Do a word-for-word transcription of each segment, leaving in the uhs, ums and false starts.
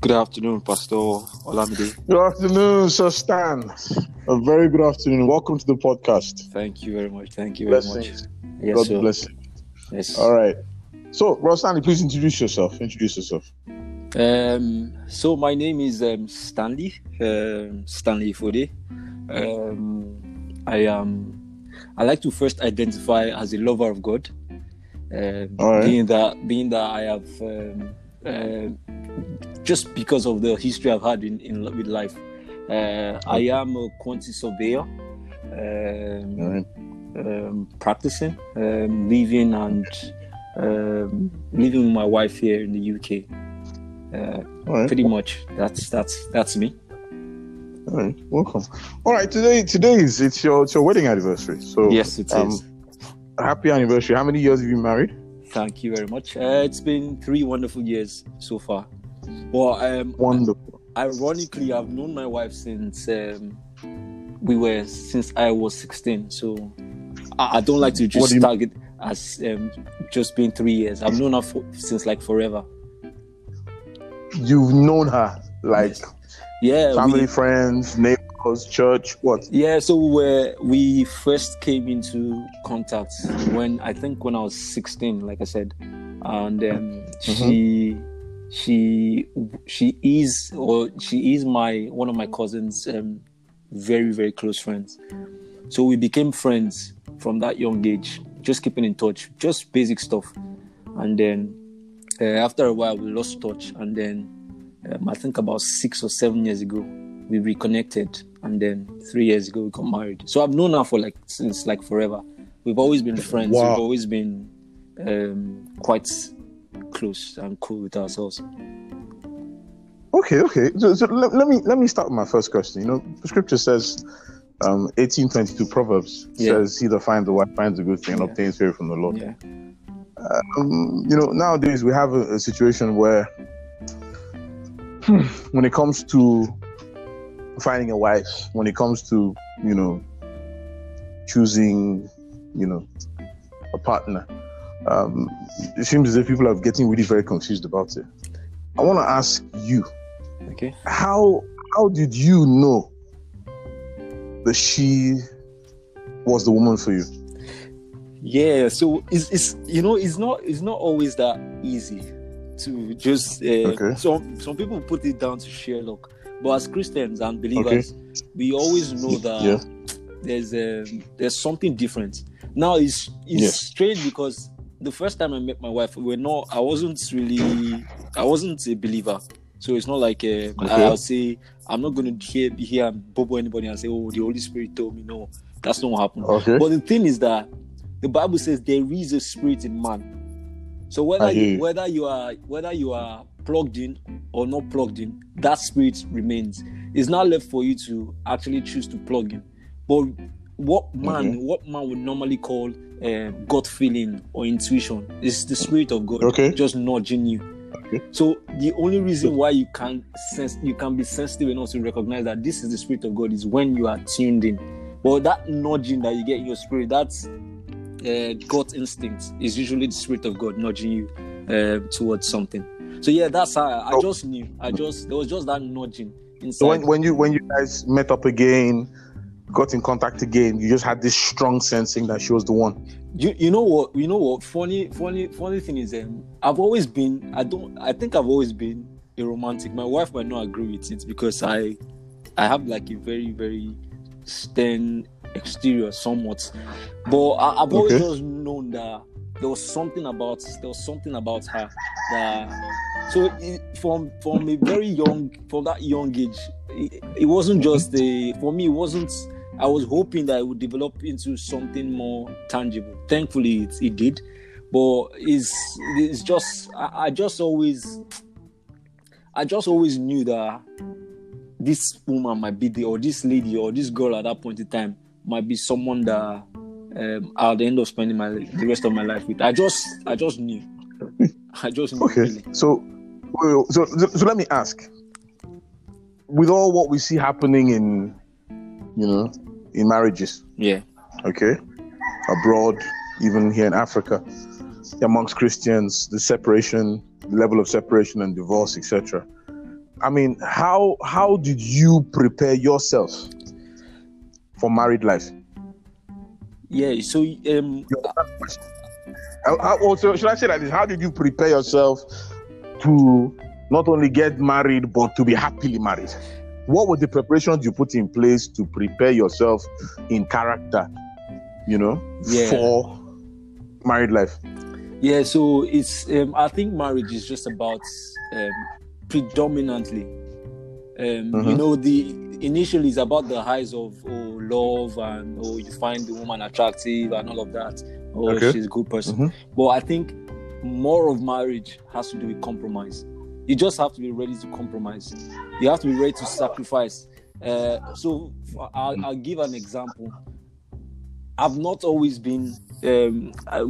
Good afternoon, Pastor Olamide. Good afternoon, Sir Stan. A very good afternoon. Welcome to the podcast. Thank you very much. Thank you very Blessings. much. Yes, God sir. bless you. Yes. All right. So, Brother Stanley, please introduce yourself. Introduce yourself. Um, so, my name is um, Stanley. Um, Stanley Fode. Um, I am. I like to first identify as a lover of God. Um, right. Being that, being that I have. Um, Uh, just because of the history I've had in, in with life, uh, I am a quantity surveyor, um, right. um, practicing, um, living and um, living with my wife here in the U K. Uh, right. Pretty much, that's that's that's me. All right, welcome. All right, today today is it's your it's your wedding anniversary. So yes, it um, is. Happy anniversary! How many years have you been married? Thank you very much. Uh, it's been three wonderful years so far. Well, um, wonderful. Ironically, I've known my wife since um, we were since I was sixteen. So I, I don't like to just do target mean? as um, just being three years. I've known her for, since like forever. You've known her like yes. yeah, family, we, friends, neighbors, church, what? Yeah. So we were, we first came into contact when I think when I was sixteen, like I said, and um, mm-hmm. she. She she is or she is my one of my cousins, um, very very close friends. So we became friends from that young age, just keeping in touch, just basic stuff. And then uh, after a while, we lost touch. And then um, I think about six or seven years ago, we reconnected. And then three years ago, we got married. So I've known her for like since like forever. We've always been friends. Wow. We've always been um, quite. close and cool with ourselves. Okay, okay. So, so let, let me let me start with my first question. You know, the scripture says, um, eighteen twenty two Proverbs yeah. says, "He that finds a wife finds a good thing and yeah. obtains favor from the Lord." Yeah. Um, you know, nowadays we have a, a situation where, hmm, when it comes to finding a wife, when it comes to you know choosing, you know, a partner. Um, it seems as if people are getting really very confused about it. I want to ask you, okay, how how did you know that she was the woman for you? Yeah, so it's, it's you know it's not it's not always that easy to just. Uh, okay. Some some people put it down to sheer luck, but as Christians and believers, okay. we always know that yeah. there's a, there's something different. Now it's it's yes. strange because. The first time I met my wife, we were not, I wasn't really, I wasn't a believer. So it's not like a, okay. I'll say, I'm not going to hear, be here and bobo anybody and say, oh, the Holy Spirit told me. No, that's not what happened. Okay. But the thing is that the Bible says there is a spirit in man. So whether you, whether you are whether you are plugged in or not plugged in, that spirit remains. It's not left for you to actually choose to plug in. But what man, mm-hmm. what man would normally call Uh, gut feeling or intuition. It's the Spirit of God okay. just nudging you. Okay. So the only reason why you can sense, you can be sensitive enough to recognize that this is the Spirit of God is when you are tuned in. But that nudging that you get in your spirit, that's uh, gut instinct, is usually the Spirit of God nudging you uh, towards something. So yeah, that's how I, I oh. just knew. I just there was just that nudging inside. So when, when you when you guys met up again. Got in contact again. You just had this strong sensing that she was the one. You you know what? You know what? Funny funny funny thing is, um, I've always been. I don't. I think I've always been a romantic. My wife might not agree with it because I, I have like a very very stern exterior somewhat, but I, I've always okay. just known that there was something about there was something about her that. So it, from from a very young from that young age, it, it wasn't just the for me. It wasn't. I was hoping that it would develop into something more tangible. Thankfully, it, it did. But it's it's just I, I just always I just always knew that this woman might be there, or this lady, or this girl at that point in time might be someone that um, I'll end up spending my the rest of my life with. I just I just knew. I just knew. Okay. Really. So, so so let me ask. With all what we see happening in. You know, in marriages, yeah, okay, abroad, even here in Africa, amongst Christians, the separation, the level of separation and divorce, et cetera. I mean, how how did you prepare yourself for married life? Yeah, so um, how, how, so should I say that? Is how did you prepare yourself to not only get married but to be happily married? What were the preparations you put in place to prepare yourself in character, you know, yeah. for married life? Yeah, so it's. Um, I think marriage is just about um, predominantly, um, mm-hmm. you know, the initially it's about the highs of oh, love and oh, you find the woman attractive and all of that. Oh, okay. She's a good person. Mm-hmm. But I think more of marriage has to do with compromise. You just have to be ready to compromise. You have to be ready to sacrifice. Uh, so I'll, I'll give an example. I've not always been. Um, I,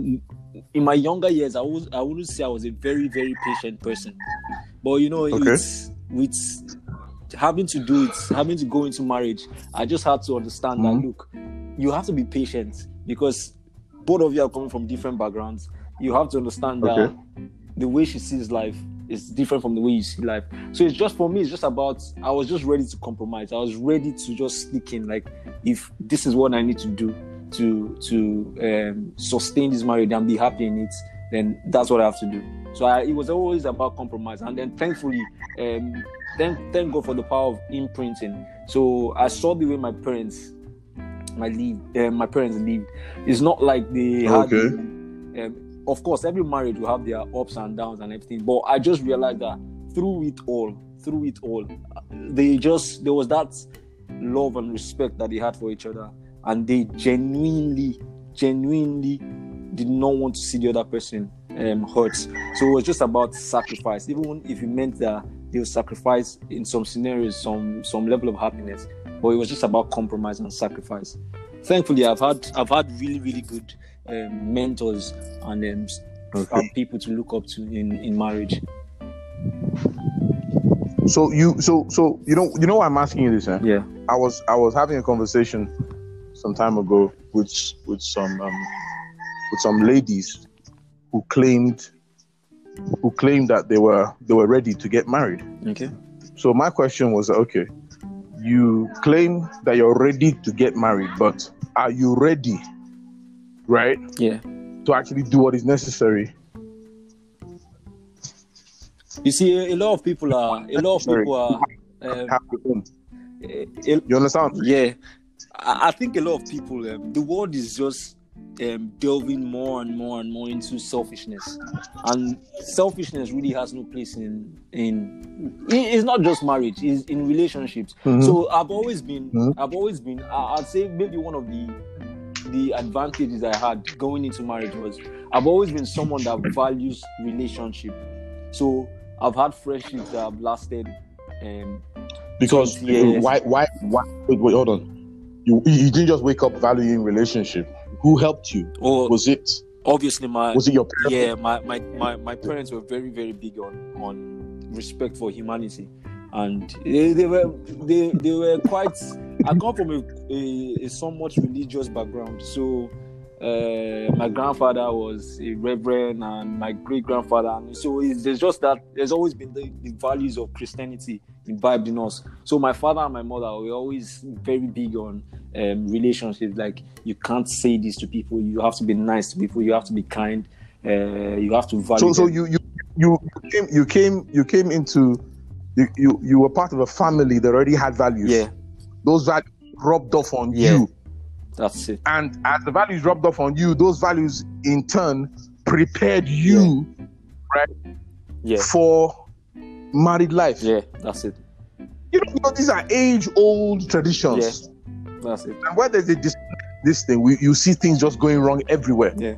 In my younger years, I was, I wouldn't say I was a very, very patient person. But, you know, okay. it's, it's having to do it, having to go into marriage, I just had to understand mm-hmm. that, look, you have to be patient because both of you are coming from different backgrounds. You have to understand that okay. the way she sees life is different from the way you see life. So it's just, for me, it's just about, I was just ready to compromise. I was ready to just sneak in, like, if this is what I need to do, to to um, sustain this marriage and be happy in it, then that's what I have to do. So I, it was always about compromise. And then thankfully, um, thank, thank God for the power of imprinting. So I saw the way my parents, my lead, uh, my parents lived. It's not like they had. Okay. Um, of course, every marriage will have their ups and downs and everything. But I just realized that through it all, through it all, they just there was that love and respect that they had for each other. And they genuinely, genuinely did not want to see the other person um, hurt. So it was just about sacrifice. Even if it meant that they would sacrifice in some scenarios, some some level of happiness. But it was just about compromise and sacrifice. Thankfully, I've had I've had really, really good um, mentors and, um, okay. and people to look up to in, in marriage. So you so so you know you know why I'm asking you this, eh? Yeah. I was I was having a conversation some time ago with with some um, with some ladies who claimed who claimed that they were they were ready to get married. Okay. So my question was, okay, you claim that you're ready to get married, but are you ready, right? Yeah. To actually do what is necessary. You see, a lot of people are a lot of people are. Um, you understand? Yeah. I think a lot of people, um, the world is just um, delving more and more and more into selfishness, and selfishness really has no place in in. It's not just marriage; it's in relationships. Mm-hmm. So I've always been, mm-hmm. I've always been. I'd say maybe one of the the advantages I had going into marriage was I've always been someone that values relationship. So I've had friendships that have lasted. Um, because you, why why why wait, wait hold on. You, you didn't just wake up valuing relationship. Who helped you? Oh, was it obviously my? Was it your parents? Yeah, my, my, my, my parents were very very big on, on respect for humanity, and they, they were they, they were quite. I come from a, a, a somewhat religious background, so uh, my grandfather was a reverend, and my great grandfather, and so it's, there's just that there's always been the, the values of Christianity imbibed in us. So my father and my mother were always very big on um, relationships. Like, you can't say this to people. You have to be nice to people. You have to be kind. Uh, you have to value. So, so you, you you came you came you came into you, you you were part of a family that already had values. Yeah, those values rubbed off on yeah. you. That's it. And as the values rubbed off on you, those values in turn prepared you, yeah. right? Yeah. For married life. Yeah, that's it. You know, you know these are age-old traditions. Yeah, that's it. And where there's a dis- this thing, we, you see things just going wrong everywhere. Yeah,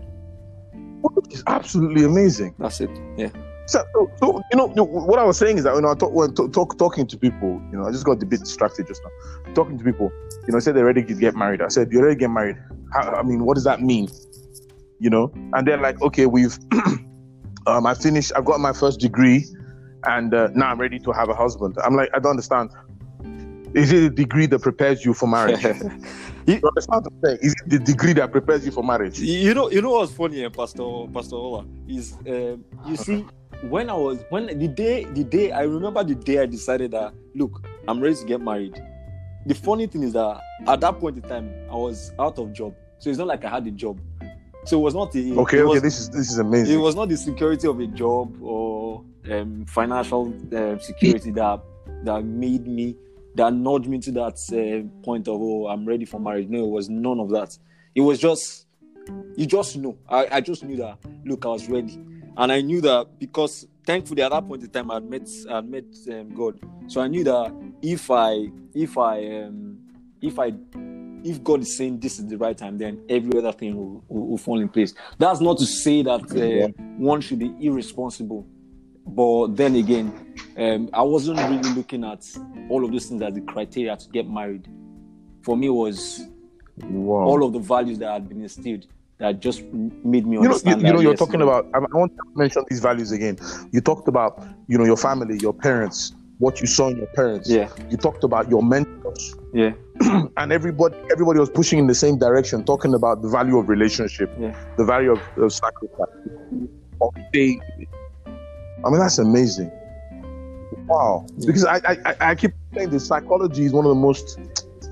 which is absolutely amazing. That's it. Yeah. So, so you know, what I was saying is that you know, I talk, when talk, talk, talking to people, you know, I just got a bit distracted just now. Talking to people, you know, I said they're ready to get married. I said you're ready to get married. How, I mean, what does that mean? You know, and they're like, okay, we've, um, I finished. I've got my first degree. And uh, now I'm ready to have a husband. I'm like, I don't understand. Is it the degree that prepares you for marriage? you, no, it's not the thing. Is it the degree that prepares you for marriage? You know, you know what's funny, Pastor Pastor Ola, is um, you see, when I was when the day the day I remember the day I decided that look, I'm ready to get married. The funny thing is that at that point in time I was out of job, so it's not like I had a job. So it was not the okay. It okay, was, this is this is amazing. It was not the security of a job or um, financial uh, security that that made me that nudged me to that uh, point of oh, I'm ready for marriage. No, it was none of that. It was just you just know. I, I just knew that look, I was ready, and I knew that because thankfully at that point in time I had met I had met um, God. So I knew that if I if I um, if I If God is saying this is the right time, then every other thing will, will, will fall in place. That's not to say that uh, one should be irresponsible. But then again, um, I wasn't really looking at all of those things as the criteria to get married. For me, it was wow. all of the values that had been instilled that just made me you understand. Know, you, you know, you're yes, talking about, I want to mention these values again. You talked about, you know, your family, your parents, what you saw in your parents. Yeah. You talked about your mentors. Yeah. And everybody everybody was pushing in the same direction, talking about the value of relationship, yeah. the value of, of sacrifice. I mean, that's amazing. Wow. Yeah. Because I, I, I keep saying this, psychology is one of the most,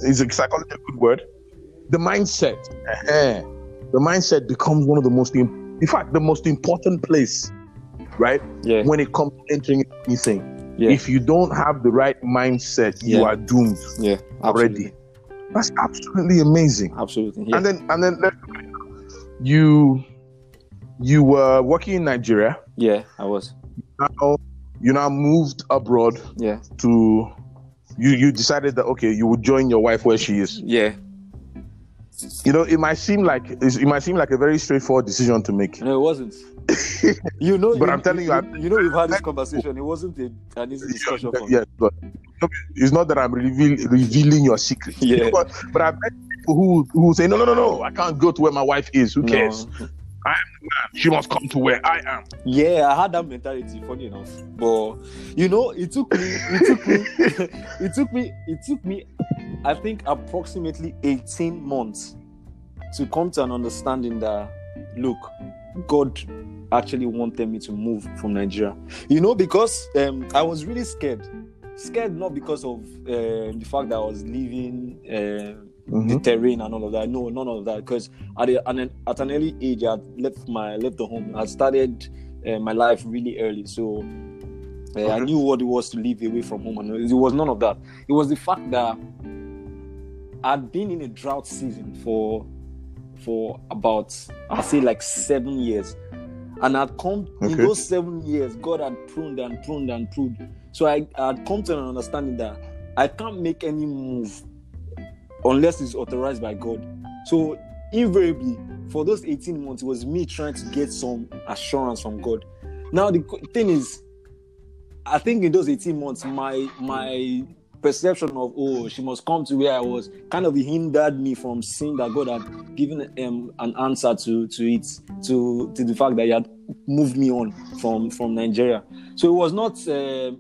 is psychology a good word? The mindset. Uh-huh. The mindset becomes one of the most, in fact, the most important place, right? Yeah. When it comes to entering anything. Yeah. If you don't have the right mindset, yeah. you are doomed yeah, already. That's absolutely amazing. Absolutely. Yeah. And then, and then let's, you you were working in Nigeria. Yeah, I was. Now, you now moved abroad. Yeah. To you, you decided that okay, you would join your wife where she is. Yeah. You know, it might seem like it might seem like a very straightforward decision to make. No, it wasn't. You know, but you, I'm telling you, you, you, you know, we've had this conversation. It wasn't a, an easy discussion. Yeah, for yeah, but it's not that I'm reveal, revealing your secret. Yeah. You know, but, but I've met people who who say, no, no, no, no, I can't go to where my wife is. Who cares? No. I am the man. She must come to where I am. Yeah, I had that mentality. Funny enough, but you know, it took me, it took me, it took me, it took me. I think approximately eighteen months to come to an understanding that look, God actually wanted me to move from Nigeria, you know, because um, I was really scared scared not because of uh, the fact that I was leaving uh, mm-hmm. the terrain and all of that. No, none of that, because at, at an early age I left my left the home. I started uh, my life really early, so uh, okay. I knew what it was to live away from home, and it was none of that. It was the fact that I'd been in a drought season for for about, I'd say like seven years. And I'd come, okay. in those seven years, God had pruned and pruned and pruned. So I had come to an understanding that I can't make any move unless it's authorized by God. So invariably, for those eighteen months, it was me trying to get some assurance from God. Now, the thing is, I think in those eighteen months, my my... perception of oh she must come to where I was kind of hindered me from seeing that God had given um, an answer to to it to to the fact that He had moved me on from from Nigeria. So it was not uh,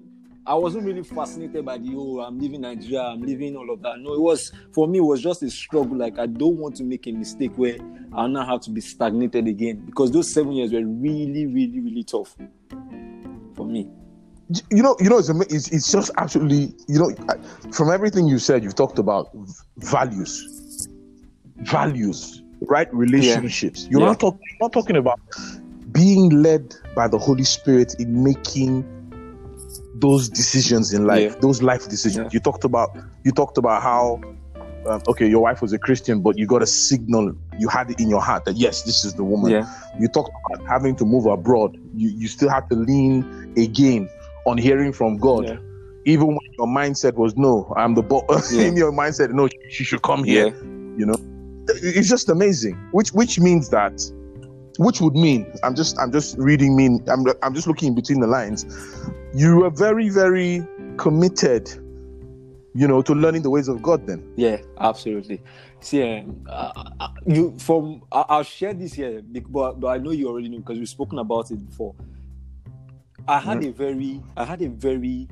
I wasn't really fascinated by the oh I'm leaving Nigeria, I'm leaving all of that. No, it was for me it was just a struggle. Like I don't want to make a mistake where I now have to be stagnated again, because those seven years were really really really tough for me. You know, you know, it's it's, it's just absolutely, you know, I, from everything you said, you've talked about values, values, right? Relationships. Yeah. You're, yeah. Not talk, you're not talking about being led by the Holy Spirit in making those decisions in life, yeah. those life decisions. Yeah. You talked about, you talked about how, um, okay, your wife was a Christian, but you got a signal, you had it in your heart that yes, this is the woman. Yeah. You talked about having to move abroad. You you still have to lean again on hearing from God, yeah. even when your mindset was no, I'm the boss. Yeah. In your mindset, no, she should come here. Yeah. You know, it's just amazing. Which which means that, which would mean, I'm just I'm just reading mean. I'm I'm just looking between the lines. You were very very committed, you know, to learning the ways of God. Then yeah, absolutely. See, uh, you from I, I'll share this here, but, but I know you already know because we've spoken about it before. I had a very, I had a very,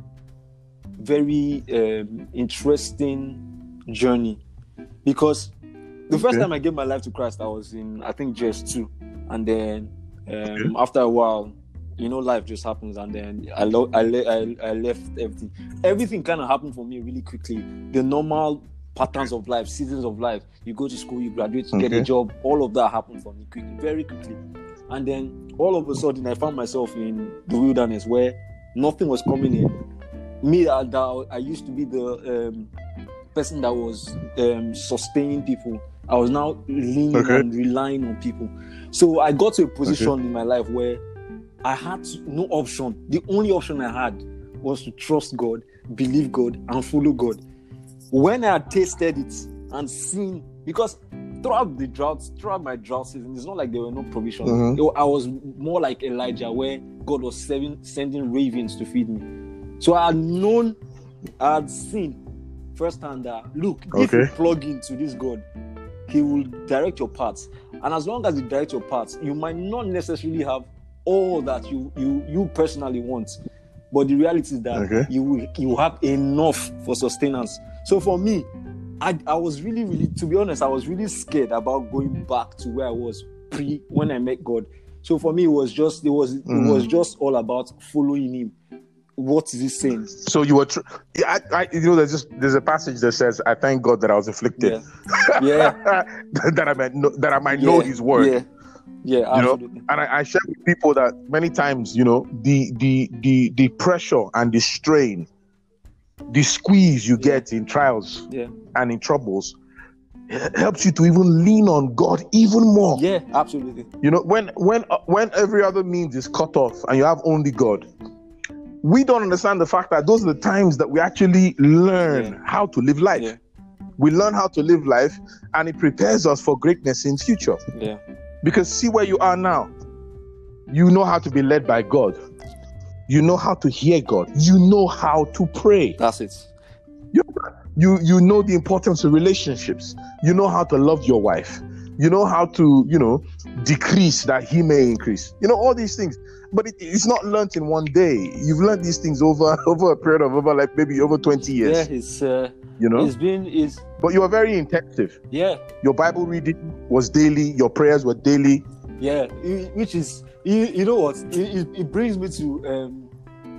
very um, interesting journey, because the okay. first time I gave my life to Christ, I was in, I think, J S two, and then um, okay. after a while, you know, life just happens, and then I lo- I, le- I I left everything. Everything kind of happened for me really quickly. The normal patterns of life, seasons of life. You go to school, you graduate, you okay. get a job. All of that happened for me quickly, very quickly. And then all of a sudden, I found myself in the wilderness where nothing was coming in. Me, I, I used to be the um, person that was um, sustaining people. I was now leaning okay. and relying on people. So I got to a position okay. in my life where I had to, no option. The only option I had was to trust God, believe God, and follow God. When I had tasted it and seen, because throughout the droughts, throughout my drought season, it's not like there were no provisions. Mm-hmm. I was more like Elijah, where God was seven, sending ravens to feed me. So I had known, I had seen firsthand that, look, okay. if you plug into this God, He will direct your paths. And as long as He directs your paths, you might not necessarily have all that you you you personally want, but the reality is that okay. you will you have enough for sustenance. So for me, I I was really really to be honest, I was really scared about going back to where I was pre when I met God. So for me, it was just it was mm. it was just all about following Him. What is He saying? So you were, tr- I, I, you know, there's just there's a passage that says, "I thank God that I was afflicted, yeah, yeah. that I might know, that I might yeah. know His word." Yeah. Yeah, absolutely. You know, and I, I share with people that many times, you know, the the the the pressure and the strain, the squeeze you get yeah. in trials yeah. and in troubles, helps you to even lean on God even more. Yeah, absolutely. You know, when when uh, when every other means is cut off and you have only God, we don't understand the fact that those are the times that we actually learn yeah. how to live life. Yeah. We learn how to live life, and it prepares us for greatness in future. Yeah. Because see where you are now. You know how to be led by God. You know how to hear God. You know how to pray. That's it. You, you, you know the importance of relationships. You know how to love your wife. You know how to, you know, decrease that He may increase. You know, all these things. But it, it's not learnt in one day. You've learned these things over over a period of over like maybe over twenty years. Yeah, it's... Uh... You know, it's been is, but you were very intensive. Yeah, your Bible reading was daily. Your prayers were daily. Yeah, which is you, you know what it, it brings me to um,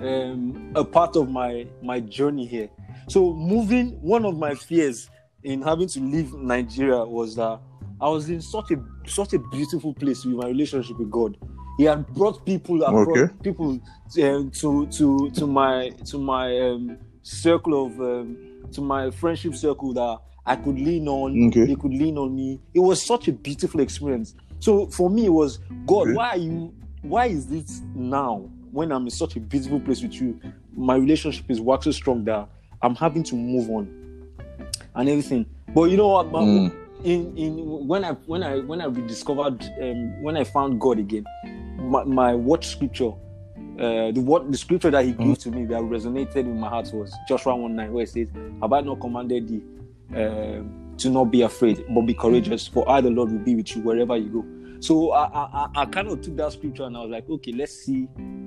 um, a part of my my journey here. So moving, one of my fears in having to leave Nigeria was that I was in such a such a beautiful place with my relationship with God. He had brought people, had okay. brought people um, to to to my to my um, circle of. Um, to my friendship circle that I could lean on, okay. they could lean on me. It was such a beautiful experience. So for me, it was, God, okay. why are you, why is this now when I'm in such a beautiful place with you? My relationship is waxing strong that I'm having to move on and everything. But you know what, mm. in in when I when I when I rediscovered, um, when I found God again, my, my watch scripture. Uh, the what the scripture that He gave mm. to me that resonated in my heart was Joshua one nine, where it says, "Have I not commanded thee uh, to not be afraid, but be courageous? For I, the Lord, will be with you wherever you go." So I, I, I kind of took that scripture and I was like, okay, let's see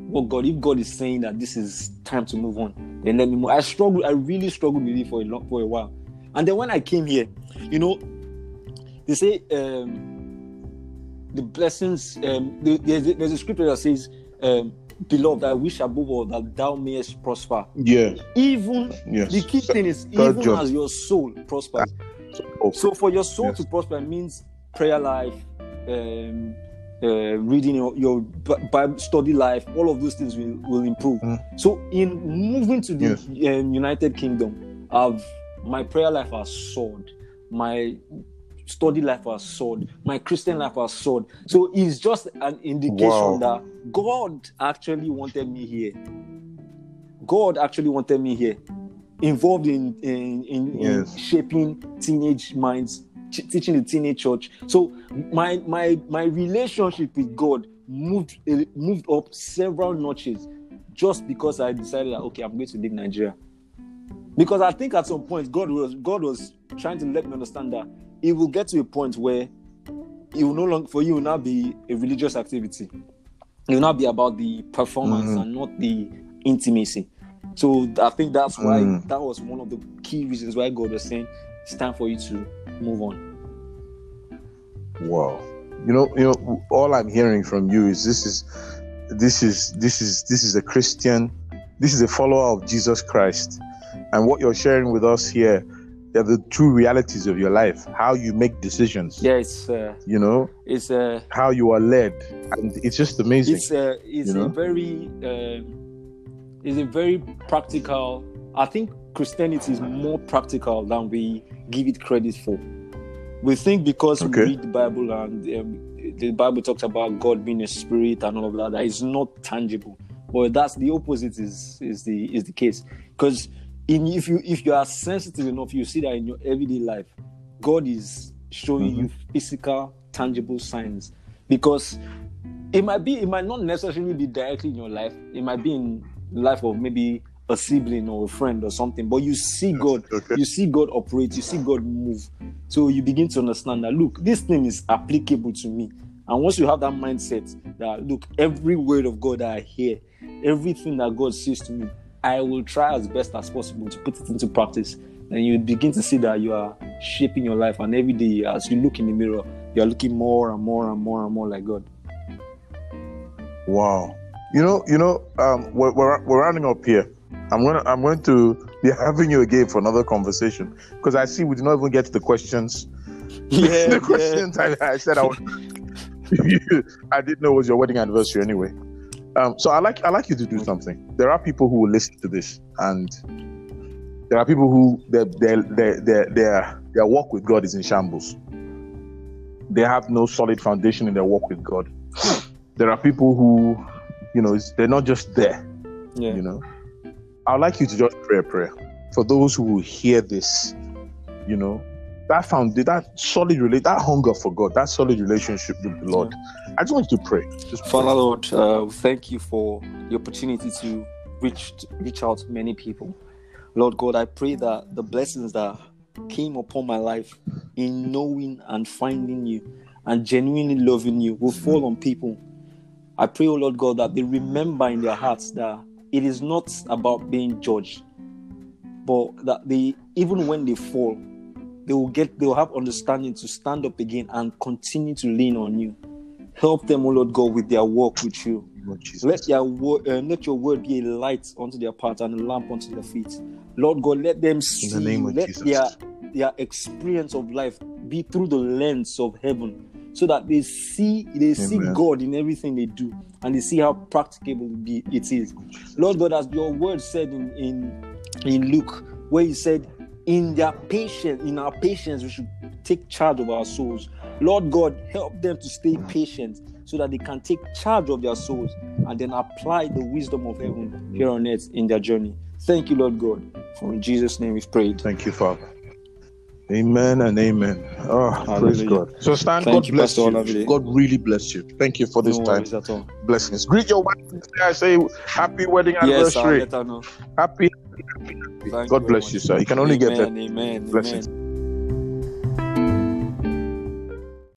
what God. If God is saying that this is time to move on, then let me move. I struggled. I really struggled with it for a long, for a while, and then when I came here, you know, they say um, the blessings. Um, there's, there's a scripture that says. Um, Beloved, I wish above all that thou mayest prosper. Yeah. Even yes. the key thing is Third even job. As your soul prospers. Okay. So for your soul yes. to prosper means prayer life, um, uh, reading your, your Bible study life. All of those things will, will improve. Mm. So in moving to the yes. um, United Kingdom, I've my prayer life has soared. My study life has soared. My Christian life has soared. So it's just an indication wow. that God actually wanted me here. God actually wanted me here, involved in in, in, yes. in shaping teenage minds, t- teaching the teenage church. So my my my relationship with God moved uh, moved up several notches, just because I decided that okay, I'm going to leave Nigeria. Because I think at some point God was God was trying to let me understand that. It will get to a point where it will no longer for you will now be a religious activity. It will now be about the performance mm-hmm. and not the intimacy. So I think that's why mm. that was one of the key reasons why God was saying it's time for you to move on. Wow, you know, you know, all I'm hearing from you is this is this is this is this is a Christian, this is a follower of Jesus Christ. And what you're sharing with us here, they're the true realities of your life, how you make decisions. Yes, yeah, uh, you know, it's uh, how you are led, and it's just amazing. It's, uh, it's you know? a very, uh, it's a very practical. I think Christianity is more practical than we give it credit for. We think because okay. we read the Bible and um, the Bible talks about God being a spirit and all of that, that it's not tangible. But that's the opposite is is the is the case, because. In, if you if you are sensitive enough, you see that in your everyday life, God is showing mm-hmm. you physical, tangible signs. Because it might be, it might not necessarily be directly in your life. It might be in the life of maybe a sibling or a friend or something. But you see God, okay. you see God operate, you see God move. So you begin to understand that, look, this thing is applicable to me. And once you have that mindset that, look, every word of God that I hear, everything that God says to me, I will try as best as possible to put it into practice. And you begin to see that you are shaping your life. And every day, as you look in the mirror, you are looking more and more and more and more like God. Wow. You know, you know, um, we're, we're we're rounding up here. I'm gonna I'm going to be having you again for another conversation, because I see we did not even get to the questions. Yeah, the questions yeah. I, I said I would. I didn't know it was your wedding anniversary anyway. Um, so I like I like you to do something. There are people who will listen to this, and there are people who their their their their their, their walk with God is in shambles. They have no solid foundation in their walk with God. There are people who, you know, it's, they're not just there. Yeah. You know, I would like you to just pray a prayer for those who will hear this. You know, that found that solid relate that hunger for God, that solid relationship with the Lord. I just want to pray. Just pray. Father Lord, uh, thank you for the opportunity to reach reach out to many people. Lord God, I pray that the blessings that came upon my life in knowing and finding you and genuinely loving you will fall on people. I pray, oh Lord God, that they remember in their hearts that it is not about being judged, but that they, even when they fall, they will get, they will have understanding to stand up again and continue to lean on you. Help them, O Lord God, with their walk with you. Lord Jesus. Let their word, uh, let your word be a light unto their path and a lamp unto their feet. Lord God, let them see. In the name of let Jesus. their their experience of life be through the lens of heaven, so that they see they Amen. see God in everything they do, and they see how practicable it is. Lord God, as your word said in in, in Luke, where you said, in their patience, in our patience, we should take charge of our souls. Lord God, help them to stay patient so that they can take charge of their souls and then apply the wisdom of heaven here on earth in their journey. Thank you, Lord God. For in Jesus' name we've prayed. Thank you, Father. Amen and amen. Oh, Hallelujah. Praise God. So, Stan, Thank God you, bless Pastor you. God really bless you. Thank you for this no time. At all. Blessings. Greet your wife. I say happy wedding anniversary. Yes, sir, happy. Happy, happy, happy. God bless much. you, sir. You can only amen, get that. Amen. Blessings. Amen.